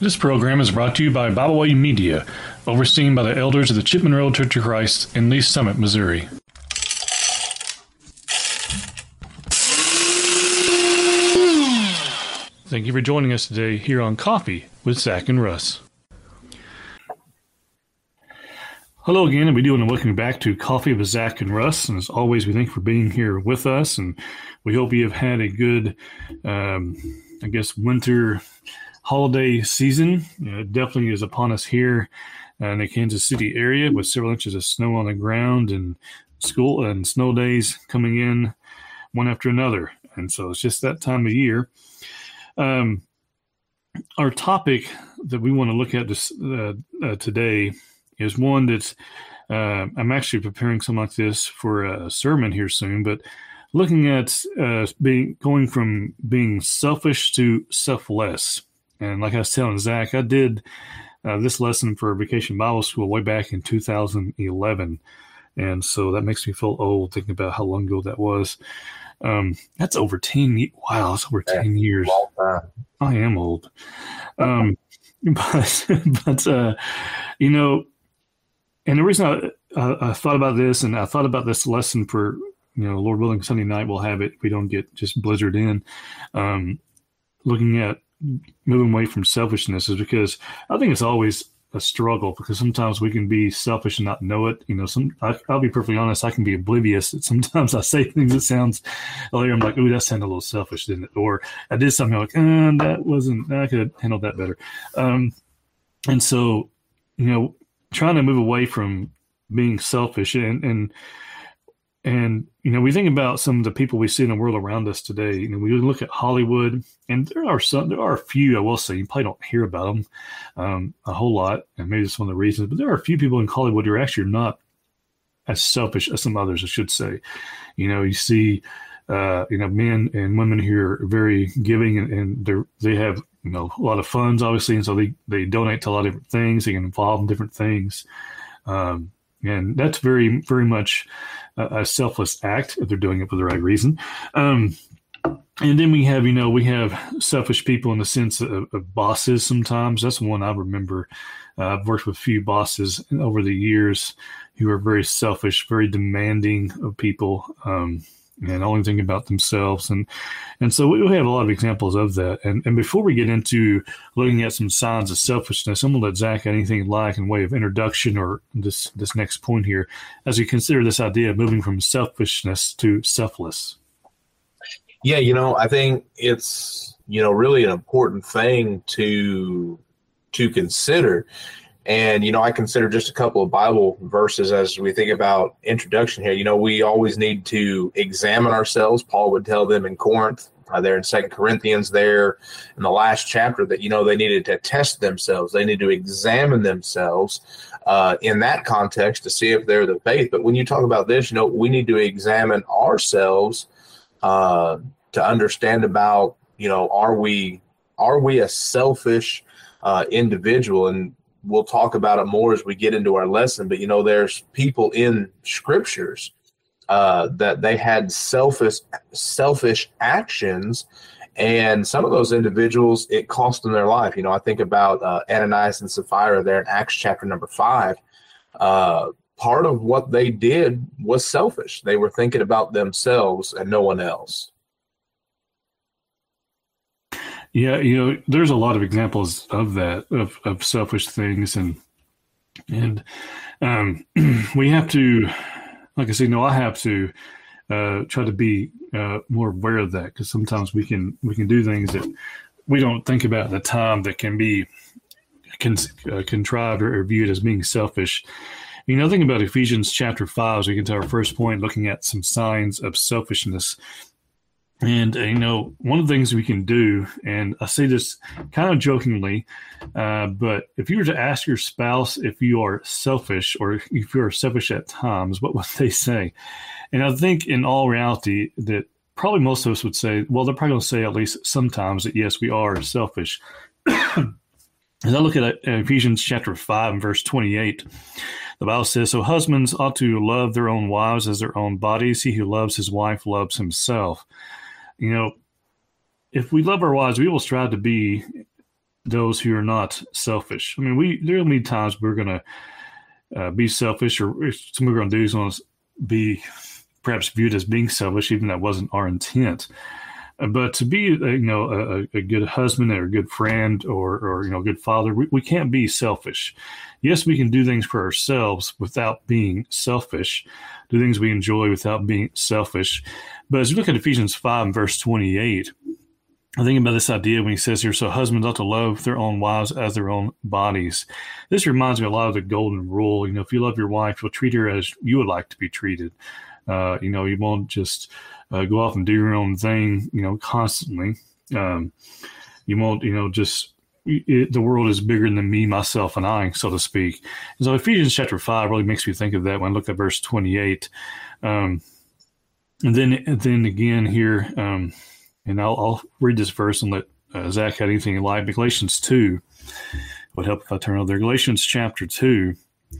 This program is brought to you by Bible Way Media, overseen by the elders of the Chipman Road Church of Christ in Lee Summit, Missouri. Thank you for joining us today here on Coffee with Zac and Russ. Hello again, and we do want to welcome you back to Coffee with Zac and Russ. And as always, we thank you for being here with us, and we hope you have had a good, winter holiday season. It definitely is upon us here in the Kansas City area, with several inches of snow on the ground and school and snow days coming in one after another. And so it's just that time of year. Our topic that we want to look at today is one that's I'm actually preparing something like this for a sermon here soon, but looking at going from being selfish to selfless. And like I was telling Zach, I did this lesson for Vacation Bible School way back in 2011. And so that makes me feel old thinking about how long ago that was. That's over 10 years. Wow, that's over 10 years. I am old. And the reason I thought about this, and I thought about this lesson for, Lord willing, Sunday night we'll have it. We don't get just blizzard in. Looking at moving away from selfishness is because I think it's always a struggle, because sometimes we can be selfish and not know it. I'll be perfectly honest, I can be oblivious that sometimes I say things that sounds later. I'm like, ooh, that sounded a little selfish, didn't it? Or I did something like, I could have handled that better. And so, trying to move away from being selfish and we think about some of the people we see in the world around us today. We look at Hollywood, and there are a few, I will say, you probably don't hear about them a whole lot, and maybe that's one of the reasons, but there are a few people in Hollywood who are actually not as selfish as some others, I should say. You see, men and women who are very giving, and they have a lot of funds, obviously, and so they donate to a lot of different things. They get involved in different things. And that's very, very much a selfless act if they're doing it for the right reason. And then we have selfish people in the sense of bosses sometimes. That's one I remember. I've worked with a few bosses over the years who are very selfish, very demanding of people, and only thinking about themselves. And so we have a lot of examples of that. And before we get into looking at some signs of selfishness, I'm going to let Zach add anything like in way of introduction or this next point here, as we consider this idea of moving from selfishness to selfless. Yeah, I think it's, really an important thing to consider. And, I consider just a couple of Bible verses as we think about introduction here. We always need to examine ourselves. Paul would tell them in Corinth, there in 2 Corinthians there in the last chapter that, they needed to test themselves. They need to examine themselves in that context to see if they're the faith. But when you talk about this, we need to examine ourselves to understand about, are we a selfish individual? And we'll talk about it more as we get into our lesson, but there's people in scriptures that they had selfish actions, and some of those individuals, it cost them their life. I think about Ananias and Sapphira there in Acts chapter number 5. Part of what they did was selfish. They were thinking about themselves and no one else. Yeah, there's a lot of examples of that, of selfish things, and we have to, like I say, I have to try to be more aware of that, because sometimes we can do things that we don't think about at the time that can be contrived or viewed as being selfish. Think about Ephesians chapter 5, as we get to our first point, looking at some signs of selfishness. And, one of the things we can do, and I say this kind of jokingly, but if you were to ask your spouse if you are selfish or if you are selfish at times, what would they say? And I think in all reality that probably most of us would say, well, they're probably going to say at least sometimes that, yes, we are selfish. As I look at Ephesians chapter 5 and verse 28, the Bible says, "So husbands ought to love their own wives as their own bodies. He who loves his wife loves himself." If we love our wives, we will strive to be those who are not selfish. I mean, there'll be times we're going to be selfish, or some we're going to do is going to be perhaps viewed as being selfish, even that wasn't our intent. But to be, a good husband or a good friend or a good father, we can't be selfish. Yes, we can do things for ourselves without being selfish, do things we enjoy without being selfish. But as you look at Ephesians 5 and verse 28, I think about this idea when he says here, so husbands ought to love their own wives as their own bodies. This reminds me a lot of the golden rule. If you love your wife, you'll treat her as you would like to be treated. You won't just go off and do your own thing, constantly. You won't, the world is bigger than me, myself, and I, so to speak. And so Ephesians chapter 5 really makes me think of that when I look at verse 28. And then again here, and I'll read this verse and let Zach had anything in light. But Galatians 2, it would help if I turn over there. Galatians chapter 2, if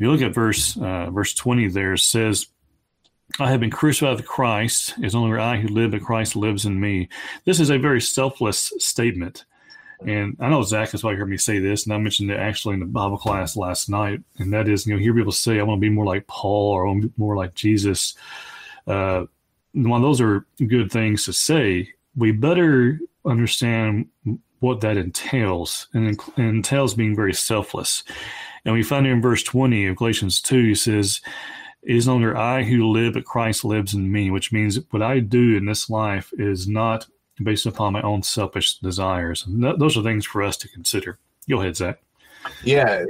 you look at verse 20 there, it says, I have been crucified with Christ. It is no longer I who live, but Christ lives in me. This is a very selfless statement. And I know Zach has probably heard me say this, and I mentioned it actually in the Bible class last night. And that is, hear people say, I want to be more like Paul, or I want to be more like Jesus. While those are good things to say, we better understand what that entails. And it entails being very selfless. And we find here in verse 20 of Galatians 2, he says, it is no longer I who live, but Christ lives in me, which means what I do in this life is not based upon my own selfish desires. And those are things for us to consider. Go ahead, Zach. Yeah,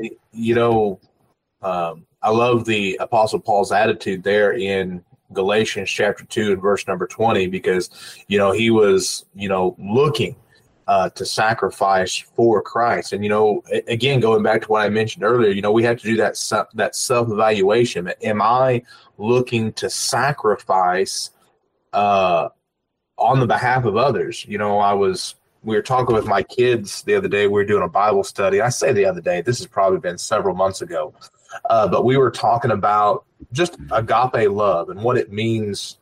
I love the Apostle Paul's attitude there in Galatians chapter 2 and verse number 20, because, he was, looking to sacrifice for Christ. And, again, going back to what I mentioned earlier, we have to do that self-evaluation. Am I looking to sacrifice on the behalf of others? We were talking with my kids the other day. We were doing a Bible study. I say the other day, this has probably been several months ago, but we were talking about just agape love and what it means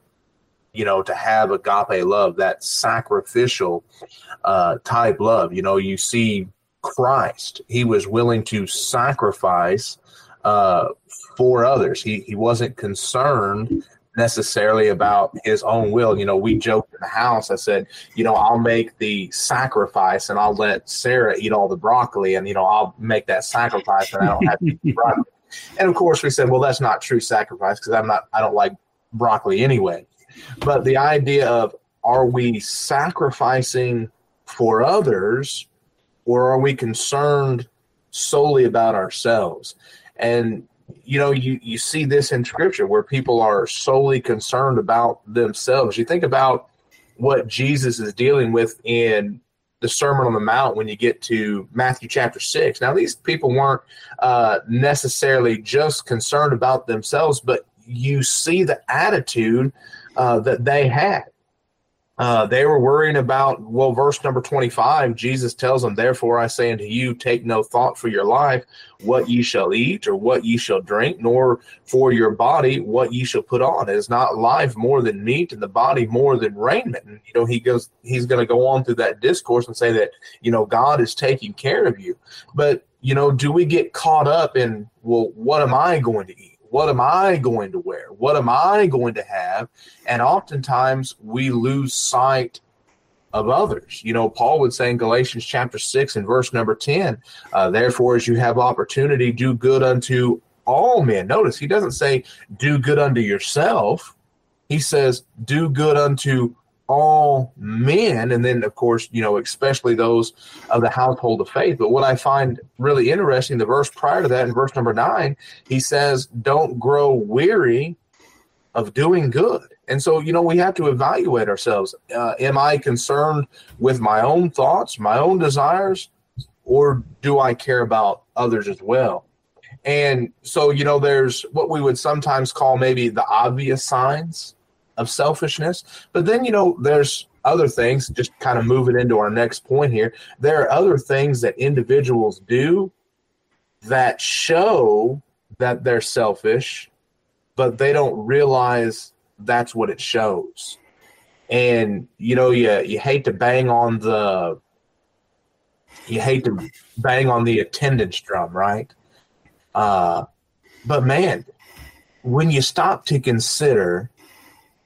to have agape love, that sacrificial type love. You see Christ, he was willing to sacrifice for others. He wasn't concerned necessarily about his own will. We joked in the house. I said, I'll make the sacrifice and I'll let Sarah eat all the broccoli, and, I'll make that sacrifice and I don't have to eat broccoli. And of course we said, well, that's not true sacrifice, because I don't like broccoli anyway. But the idea of, are we sacrificing for others, or are we concerned solely about ourselves? And, you see this in Scripture where people are solely concerned about themselves. You think about what Jesus is dealing with in the Sermon on the Mount when you get to Matthew chapter 6. Now, these people weren't necessarily just concerned about themselves, but you see the attitude that they had. They were worrying about, well, verse number 25, Jesus tells them, therefore I say unto you, take no thought for your life, what ye shall eat or what ye shall drink, nor for your body, what ye shall put on. It is not life more than meat, and the body more than raiment. And, he's going to go on through that discourse and say that, God is taking care of you. But, do we get caught up in, well, what am I going to eat? What am I going to wear? What am I going to have? And oftentimes we lose sight of others. Paul would say in Galatians chapter 6 and verse number 10, therefore, as you have opportunity, do good unto all men. Notice he doesn't say do good unto yourself. He says do good unto all men. And then, of course, especially those of the household of faith. But what I find really interesting, the verse prior to that in verse number 9, he says, don't grow weary of doing good. And so, we have to evaluate ourselves. Am I concerned with my own thoughts, my own desires, or do I care about others as well? And so, there's what we would sometimes call maybe the obvious signs of selfishness. But then, there's other things, just kind of moving into our next point here. There are other things that individuals do that show that they're selfish, but they don't realize that's what it shows. And, you hate to bang on the You hate to bang on the attendance drum, right? But man, when you stop to consider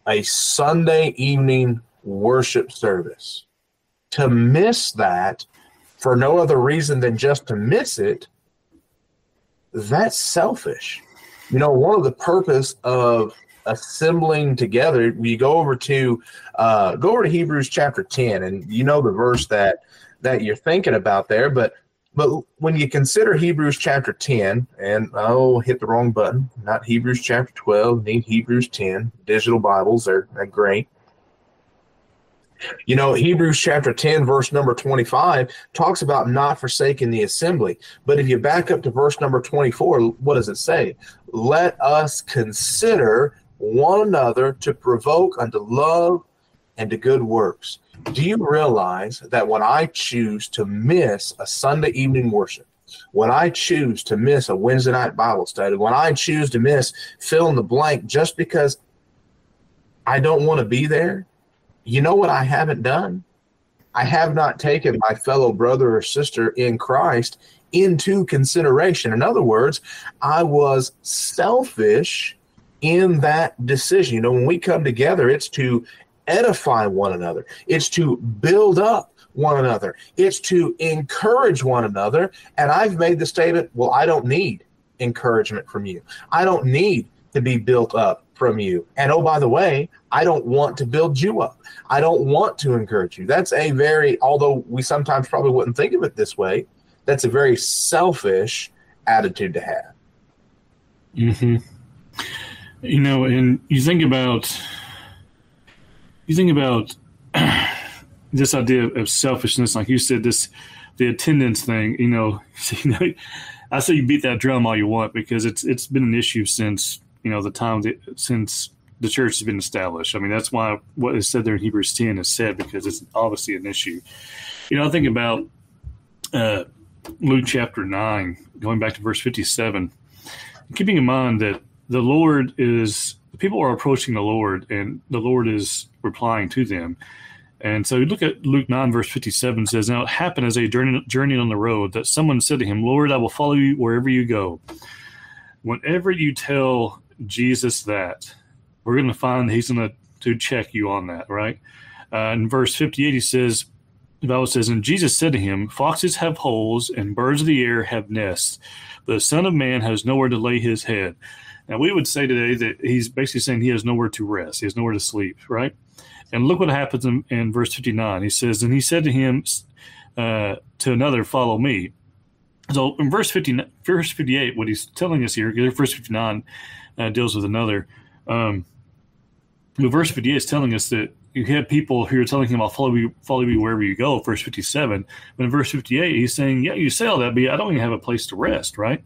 a Sunday evening worship service, to miss that for no other reason than just to miss it, that's selfish. You know, one of the purpose of assembling together, we go over to Hebrews chapter 10, and you know the verse that you're thinking about there, but when you consider Hebrews chapter 10, and hit the wrong button, not Hebrews chapter 12, need Hebrews 10. Digital Bibles are great. You know, Hebrews chapter 10, verse number 25 talks about not forsaking the assembly. But if you back up to verse number 24, what does it say? Let us consider one another to provoke unto love and to good works. Do you realize that when I choose to miss a Sunday evening worship, when I choose to miss a Wednesday night Bible study, when I choose to miss fill in the blank just because I don't want to be there, you know what I haven't done? I have not taken my fellow brother or sister in Christ into consideration. In other words, I was selfish in that decision. You know, when we come together, it's to edify one another. It's to build up one another. It's to encourage one another. And I've made the statement, well, I don't need encouragement from you. I don't need to be built up from you. And oh, by the way, I don't want to build you up. I don't want to encourage you. That's a very, although we sometimes probably wouldn't think of it this way, that's a very selfish attitude to have. Mm-hmm. You know, and you think about this idea of selfishness, like you said, the attendance thing, you know, I say you beat that drum all you want, because it's been an issue since, you know, the time that, since the church has been established. I mean, that's why what is said there in Hebrews 10 is said, because it's obviously an issue. You know, I think about Luke chapter 9, going back to verse 57, keeping in mind that people are approaching the Lord, and the Lord is replying to them. And so you look at Luke 9, verse 57 says, now it happened as they journeyed on the road that someone said to him, Lord, I will follow you wherever you go. Whenever you tell Jesus that, we're going to find he's going to check you on that, right? In verse 58, he says, the Bible says, and Jesus said to him, foxes have holes and birds of the air have nests, but the Son of Man has nowhere to lay his head. Now, we would say today that he's basically saying he has nowhere to rest. He has nowhere to sleep, right? And look what happens in verse 59. He says, and he said to him, to another, follow me. So in verse 58, what he's telling us here, because verse 59 deals with another. Verse 58 is telling us that you have people who are telling him, I'll follow you wherever you go, verse 57. But in verse 58, he's saying, yeah, you say all that, but I don't even have a place to rest, right?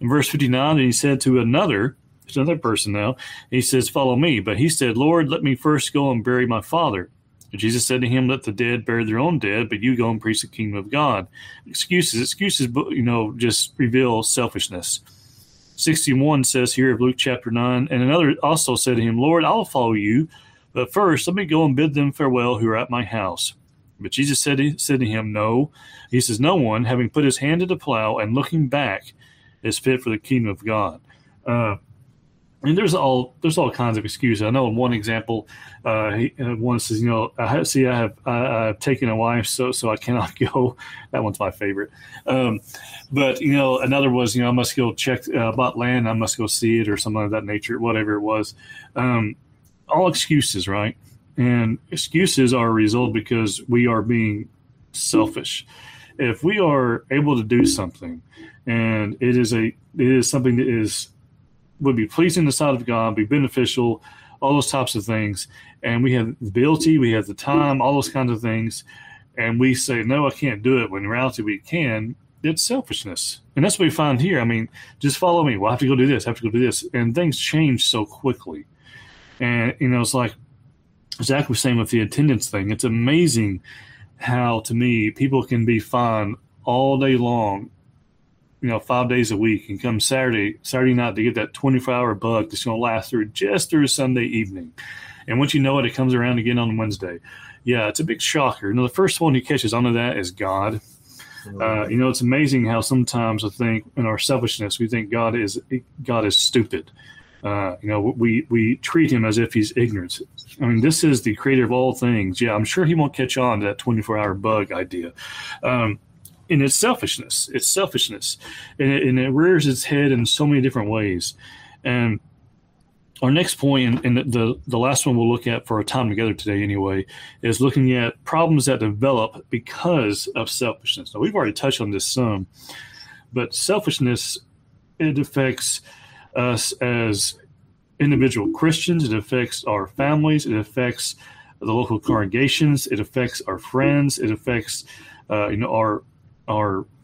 In verse 59, and he said to another, it's another person now, he says, follow me. But he said, Lord, let me first go and bury my father. And Jesus said to him, let the dead bury their own dead, but you go and preach the kingdom of God. Excuses, you know, just reveal selfishness. 61 says here of Luke chapter 9, and another also said to him, Lord, I'll follow you, but first let me go and bid them farewell who are at my house. But Jesus said to him, no. He says, no one, having put his hand to the plow and looking back, is fit for the kingdom of God. And there's all kinds of excuses. I know in one example, one says, you know, I've taken a wife, so I cannot go. That one's my favorite. But you know, another was, you know, I must go check bought land. I must go see it or something of that nature, whatever it was. All excuses, right? And excuses are a result because we are being selfish. If we are able to do something, and it is something that would be pleasing the sight of God, be beneficial, all those types of things. And we have the ability, we have the time, all those kinds of things. And we say, no, I can't do it. When in reality we can, it's selfishness. And that's what we find here. I mean, just follow me. We'll have to go do this, have to go do this. And things change so quickly. And, you know, it's like Zach was saying with the attendance thing. It's amazing how, to me, people can be fine all day long, you know, 5 days a week, and come Saturday night to get that 24-hour bug that's going to last through Sunday evening. And once you know it comes around again on Wednesday. Yeah, it's a big shocker. Now, the first one who catches onto that is God. It's amazing how sometimes I think in our selfishness, we think God is stupid. We treat him as if he's ignorant. I mean, this is the creator of all things. Yeah, I'm sure he won't catch on to that 24-hour bug idea. And it's selfishness. And it rears its head in so many different ways. And our next point, and the last one we'll look at for our time together today anyway, is looking at problems that develop because of selfishness. Now, we've already touched on this some, but selfishness, it affects us as individual Christians. It affects our families. It affects the local congregations. It affects our friends. It affects our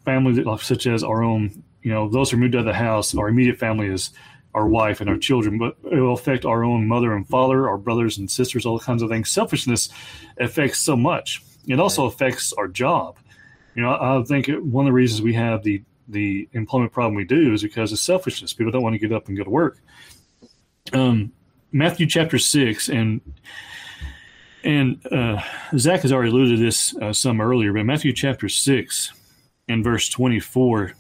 family, such as our own, those who moved out of the house. Our immediate family is our wife and our children, but it will affect our own mother and father, our brothers and sisters, all kinds of things. Selfishness affects so much. It also affects our job. I think one of the reasons we have the employment problem we do is because of selfishness. People don't want to get up and go to work. Matthew chapter 6, and Zach has already alluded to this some earlier, but Matthew chapter 6 and verse 24,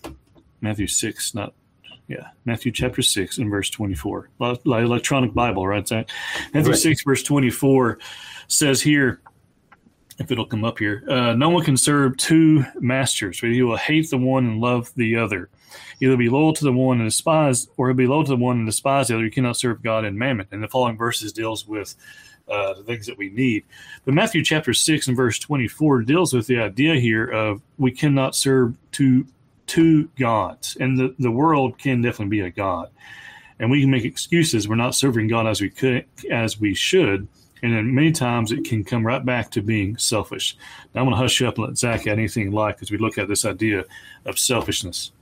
Matthew chapter 6 and verse 24. Electronic Bible, right, Zach? Matthew 6, verse 24 says here, if it'll come up here, no one can serve two masters, for he will hate the one and love the other. Either be loyal to the one and despise, or he'll be loyal to the one and despise the other. You cannot serve God and mammon. And the following verses deals with the things that we need. But Matthew chapter 6 and verse 24 deals with the idea here of we cannot serve two gods. And the world can definitely be a god. And we can make excuses. We're not serving God as we should. And then many times it can come right back to being selfish. Now I'm going to hush up and let Zach add anything like as we look at this idea of selfishness.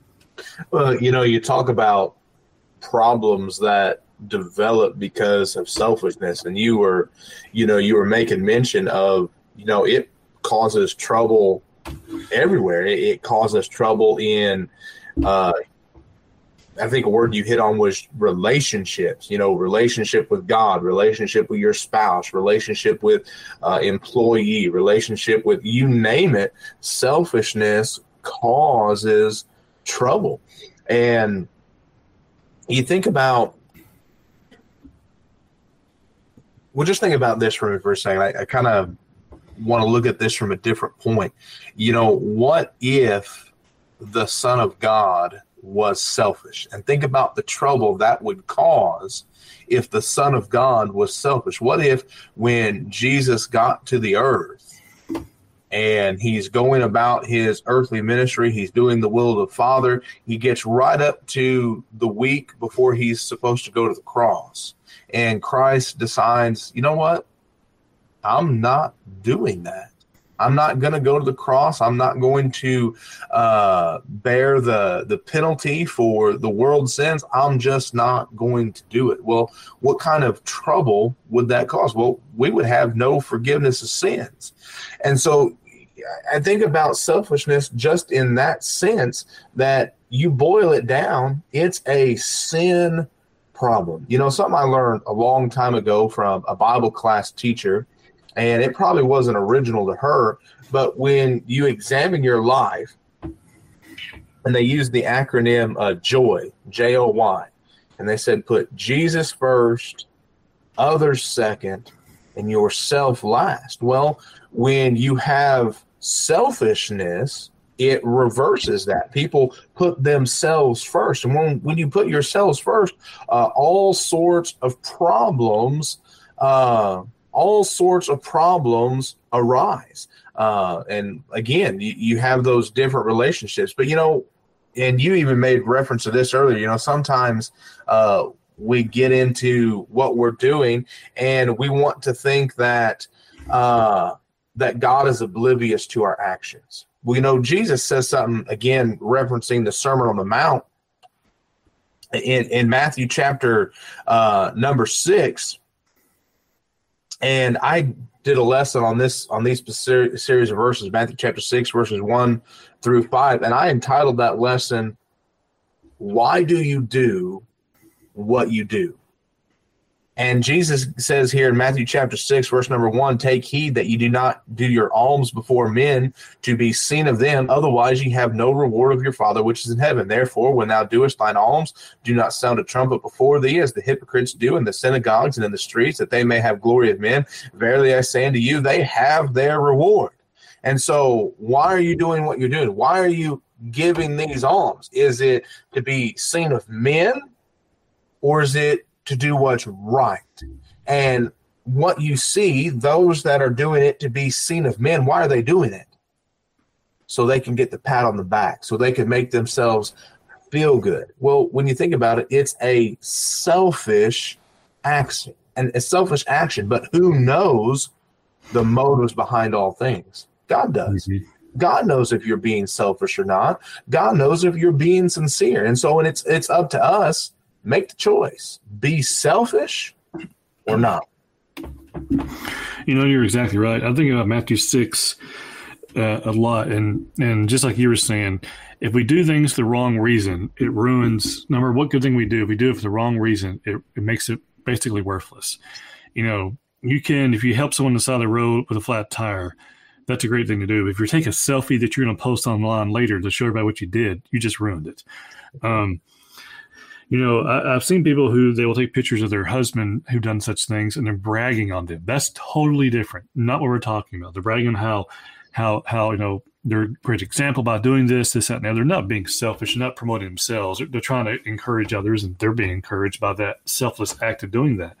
Well, you talk about problems that develop because of selfishness, and you were making mention of, it causes trouble everywhere. It causes trouble in, I think a word you hit on was relationships, relationship with God, relationship with your spouse, relationship with employee, relationship with you name it. Selfishness causes trouble. And you think about, we'll just think about this for a second. I kind of want to look at this from a different point. What if the Son of God was selfish? And think about the trouble that would cause if the Son of God was selfish. What if when Jesus got to the earth and he's going about his earthly ministry, he's doing the will of the Father, he gets right up to the week before he's supposed to go to the cross, and Christ decides, you know what? I'm not doing that. I'm not going to go to the cross. I'm not going to bear the penalty for the world's sins. I'm just not going to do it. Well, what kind of trouble would that cause? Well, we would have no forgiveness of sins. And so I think about selfishness just in that sense, that you boil it down, it's a sin problem. Something I learned a long time ago from a Bible class teacher, and it probably wasn't original to her, but when you examine your life, and they used the acronym JOY, J-O-Y, and they said put Jesus first, others second, and yourself last. Well, when you have selfishness, it reverses that. People put themselves first. And when you put yourselves first, all sorts of problems arise. And again, you have those different relationships. But, and you even made reference to this earlier, sometimes we get into what we're doing and we want to think that God is oblivious to our actions. We know Jesus says something, again, referencing the Sermon on the Mount in Matthew chapter number 6. And I did a lesson on this, on these series of verses, Matthew chapter 6, verses 1-5. And I entitled that lesson, "Why Do You Do What You Do?" And Jesus says here in Matthew chapter 6, verse number 1, take heed that you do not do your alms before men to be seen of them. Otherwise, you have no reward of your Father, which is in heaven. Therefore, when thou doest thine alms, do not sound a trumpet before thee, as the hypocrites do in the synagogues and in the streets, that they may have glory of men. Verily, I say unto you, they have their reward. And so why are you doing what you're doing? Why are you giving these alms? Is it to be seen of men, or is it to do what's right? And what you see, those that are doing it to be seen of men, why are they doing it? So they can get the pat on the back, so they can make themselves feel good. Well, when you think about it, it's a selfish action, but who knows the motives behind all things? God does. Mm-hmm. God knows if you're being selfish or not. God knows if you're being sincere. And so it's up to us. Make the choice. Be selfish or not. You know, you're exactly right. I think about Matthew 6 a lot. And just like you were saying, if we do things for the wrong reason, it ruins, no matter what good thing we do, if we do it for the wrong reason, it makes it basically worthless. You know, you can, if you help someone on the side of the road with a flat tire, that's a great thing to do. If you take a selfie that you're going to post online later to show everybody what you did, you just ruined it. You know, I've seen people who they will take pictures of their husband who've done such things, and they're bragging on them. That's totally different. Not what we're talking about. They're bragging on how you know, they're a great example by doing this, that, and the other. They're not being selfish, not promoting themselves. They're trying to encourage others, and they're being encouraged by that selfless act of doing that.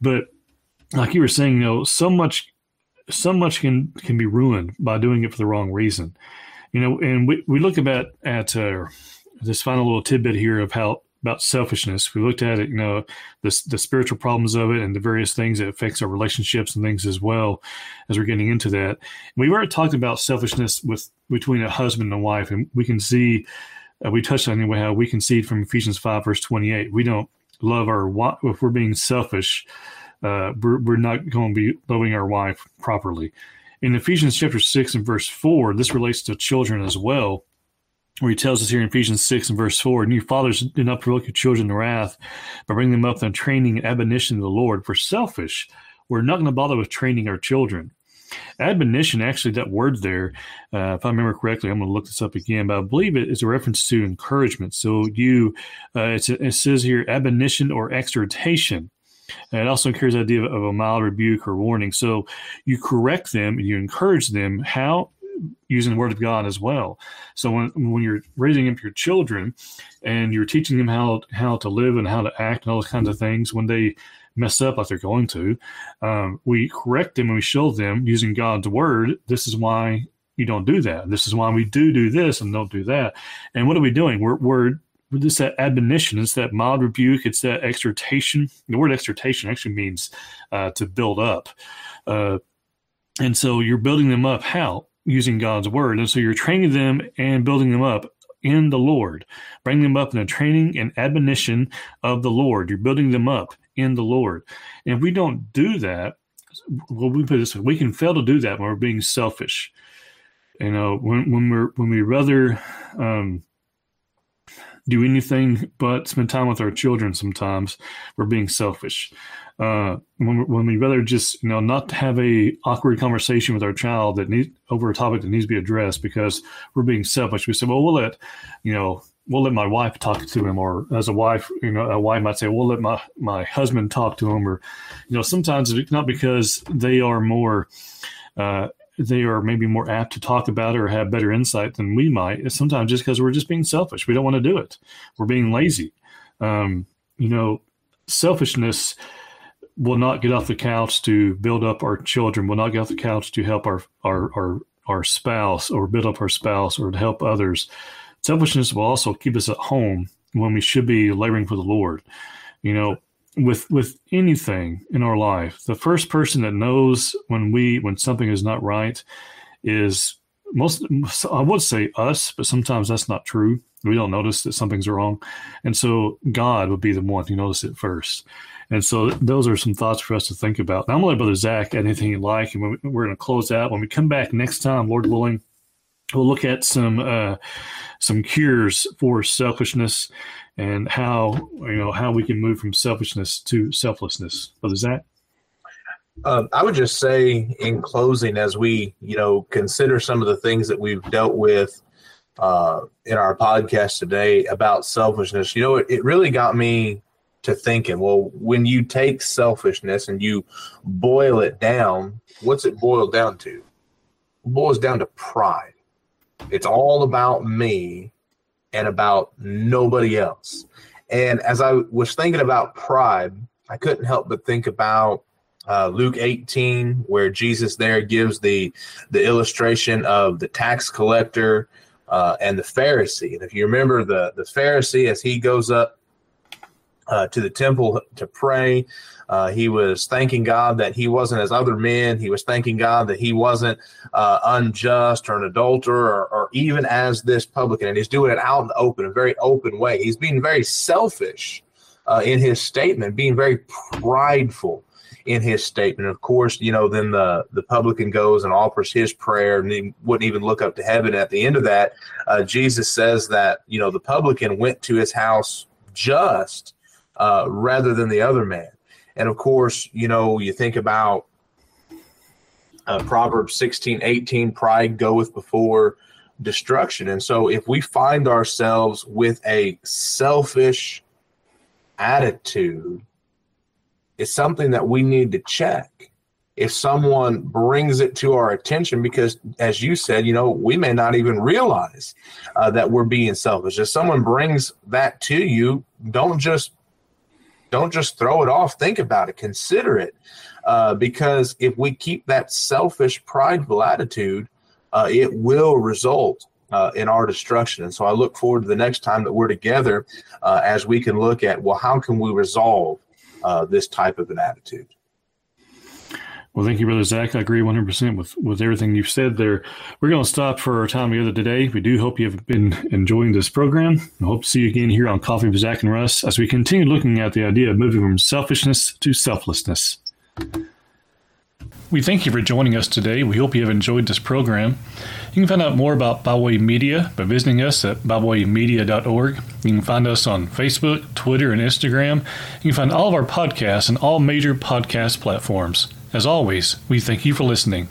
But like you were saying, you know, so much can be ruined by doing it for the wrong reason. You know, and we look at this final little tidbit here of how about selfishness. We looked at it, you know, the spiritual problems of it and the various things that affects our relationships and things as well as we're getting into that. We already talked about selfishness between a husband and a wife, and we can see, we touched on anyway, how we can see from Ephesians 5, verse 28. We don't love our wife. If we're being selfish, we're not going to be loving our wife properly. In Ephesians chapter 6 and verse 4, this relates to children as well, where he tells us here in Ephesians 6 and verse 4, and you fathers, do not provoke your children to wrath, but bring them up in training and admonition of the Lord. For selfish, we're not going to bother with training our children. Admonition, actually, that word there, if I remember correctly, I'm going to look this up again, but I believe it is a reference to encouragement. So it says here, admonition or exhortation. And it also carries the idea of a mild rebuke or warning. So you correct them and you encourage them. How? Using the word of God as well. So when you're raising up your children and you're teaching them how to live and how to act and all those kinds of things, when they mess up like they're going to, we correct them and we show them using God's word, this is why you don't do that. This is why we do this and don't do that. And what are we doing? We're just that admonition. It's that mild rebuke. It's that exhortation. The word exhortation actually means to build up. And so you're building them up. How? Using God's word. And so you're training them and building them up in the Lord, bringing them up in the training and admonition of the Lord. You're building them up in the Lord. And if we don't do that, well, we put it this way, we can fail to do that when we're being selfish. You know, when we rather do anything but spend time with our children, sometimes we're being selfish. When we rather just, you know, not have a awkward conversation with our child that needs over a topic that needs to be addressed because we're being selfish. We say, well, we'll let my wife talk to him, or as a wife, you know, a wife might say, we'll let my husband talk to him, or, you know, sometimes it's not because they are more, they are maybe more apt to talk about it or have better insight than we might. It's sometimes just because we're just being selfish. We don't want to do it. We're being lazy. You know, selfishness will not get off the couch to build up our children, will not get off the couch to help our spouse or build up our spouse or to help others. Selfishness will also keep us at home when we should be laboring for the Lord. You know, with anything in our life, the first person that knows when something is not right is most, I would say us, but sometimes that's not true. We don't notice that something's wrong. And so God would be the one who noticed it first. And so those are some thoughts for us to think about. Now, I'm going to let Brother Zach add anything you like, and we're going to close out. When we come back next time, Lord willing, We'll look at some cures for selfishness and how, you know, how we can move from selfishness to selflessness. Brother Zach? I would just say in closing, as we, you know, consider some of the things that we've dealt with in our podcast today about selfishness, you know, it really got me to thinking, well, when you take selfishness and you boil it down, what's it boiled down to? It boils down to pride. It's all about me and about nobody else. And as I was thinking about pride, I couldn't help but think about Luke 18, where Jesus there gives the illustration of the tax collector and the Pharisee. And if you remember the Pharisee, as he goes up to the temple to pray, he was thanking God that he wasn't as other men. He was thanking God that he wasn't unjust or an adulterer or even as this publican. And he's doing it out in the open, a very open way. He's being very selfish in his statement, being very prideful in his statement. Of course, you know, then the publican goes and offers his prayer and he wouldn't even look up to heaven. At the end of that, Jesus says that, you know, the publican went to his house just rather than the other man. And of course, you know, you think about Proverbs 16:18, pride goeth before destruction. And so if we find ourselves with a selfish attitude, it's something that we need to check. If someone brings it to our attention, because as you said, you know, we may not even realize that we're being selfish. If someone brings that to you, don't just throw it off. Think about it. Consider it. Because if we keep that selfish, prideful attitude, it will result in our destruction. And so I look forward to the next time that we're together as we can look at, well, how can we resolve this type of an attitude? Well, thank you, Brother Zach. I agree 100% with everything you've said there. We're going to stop for our time together today. We do hope you've been enjoying this program. I hope to see you again here on Coffee with Zac and Russ as we continue looking at the idea of moving from selfishness to selflessness. We thank you for joining us today. We hope you have enjoyed this program. You can find out more about Bible Way Media by visiting us at BibleWayMedia.org. You can find us on Facebook, Twitter, and Instagram. You can find all of our podcasts on all major podcast platforms. As always, we thank you for listening.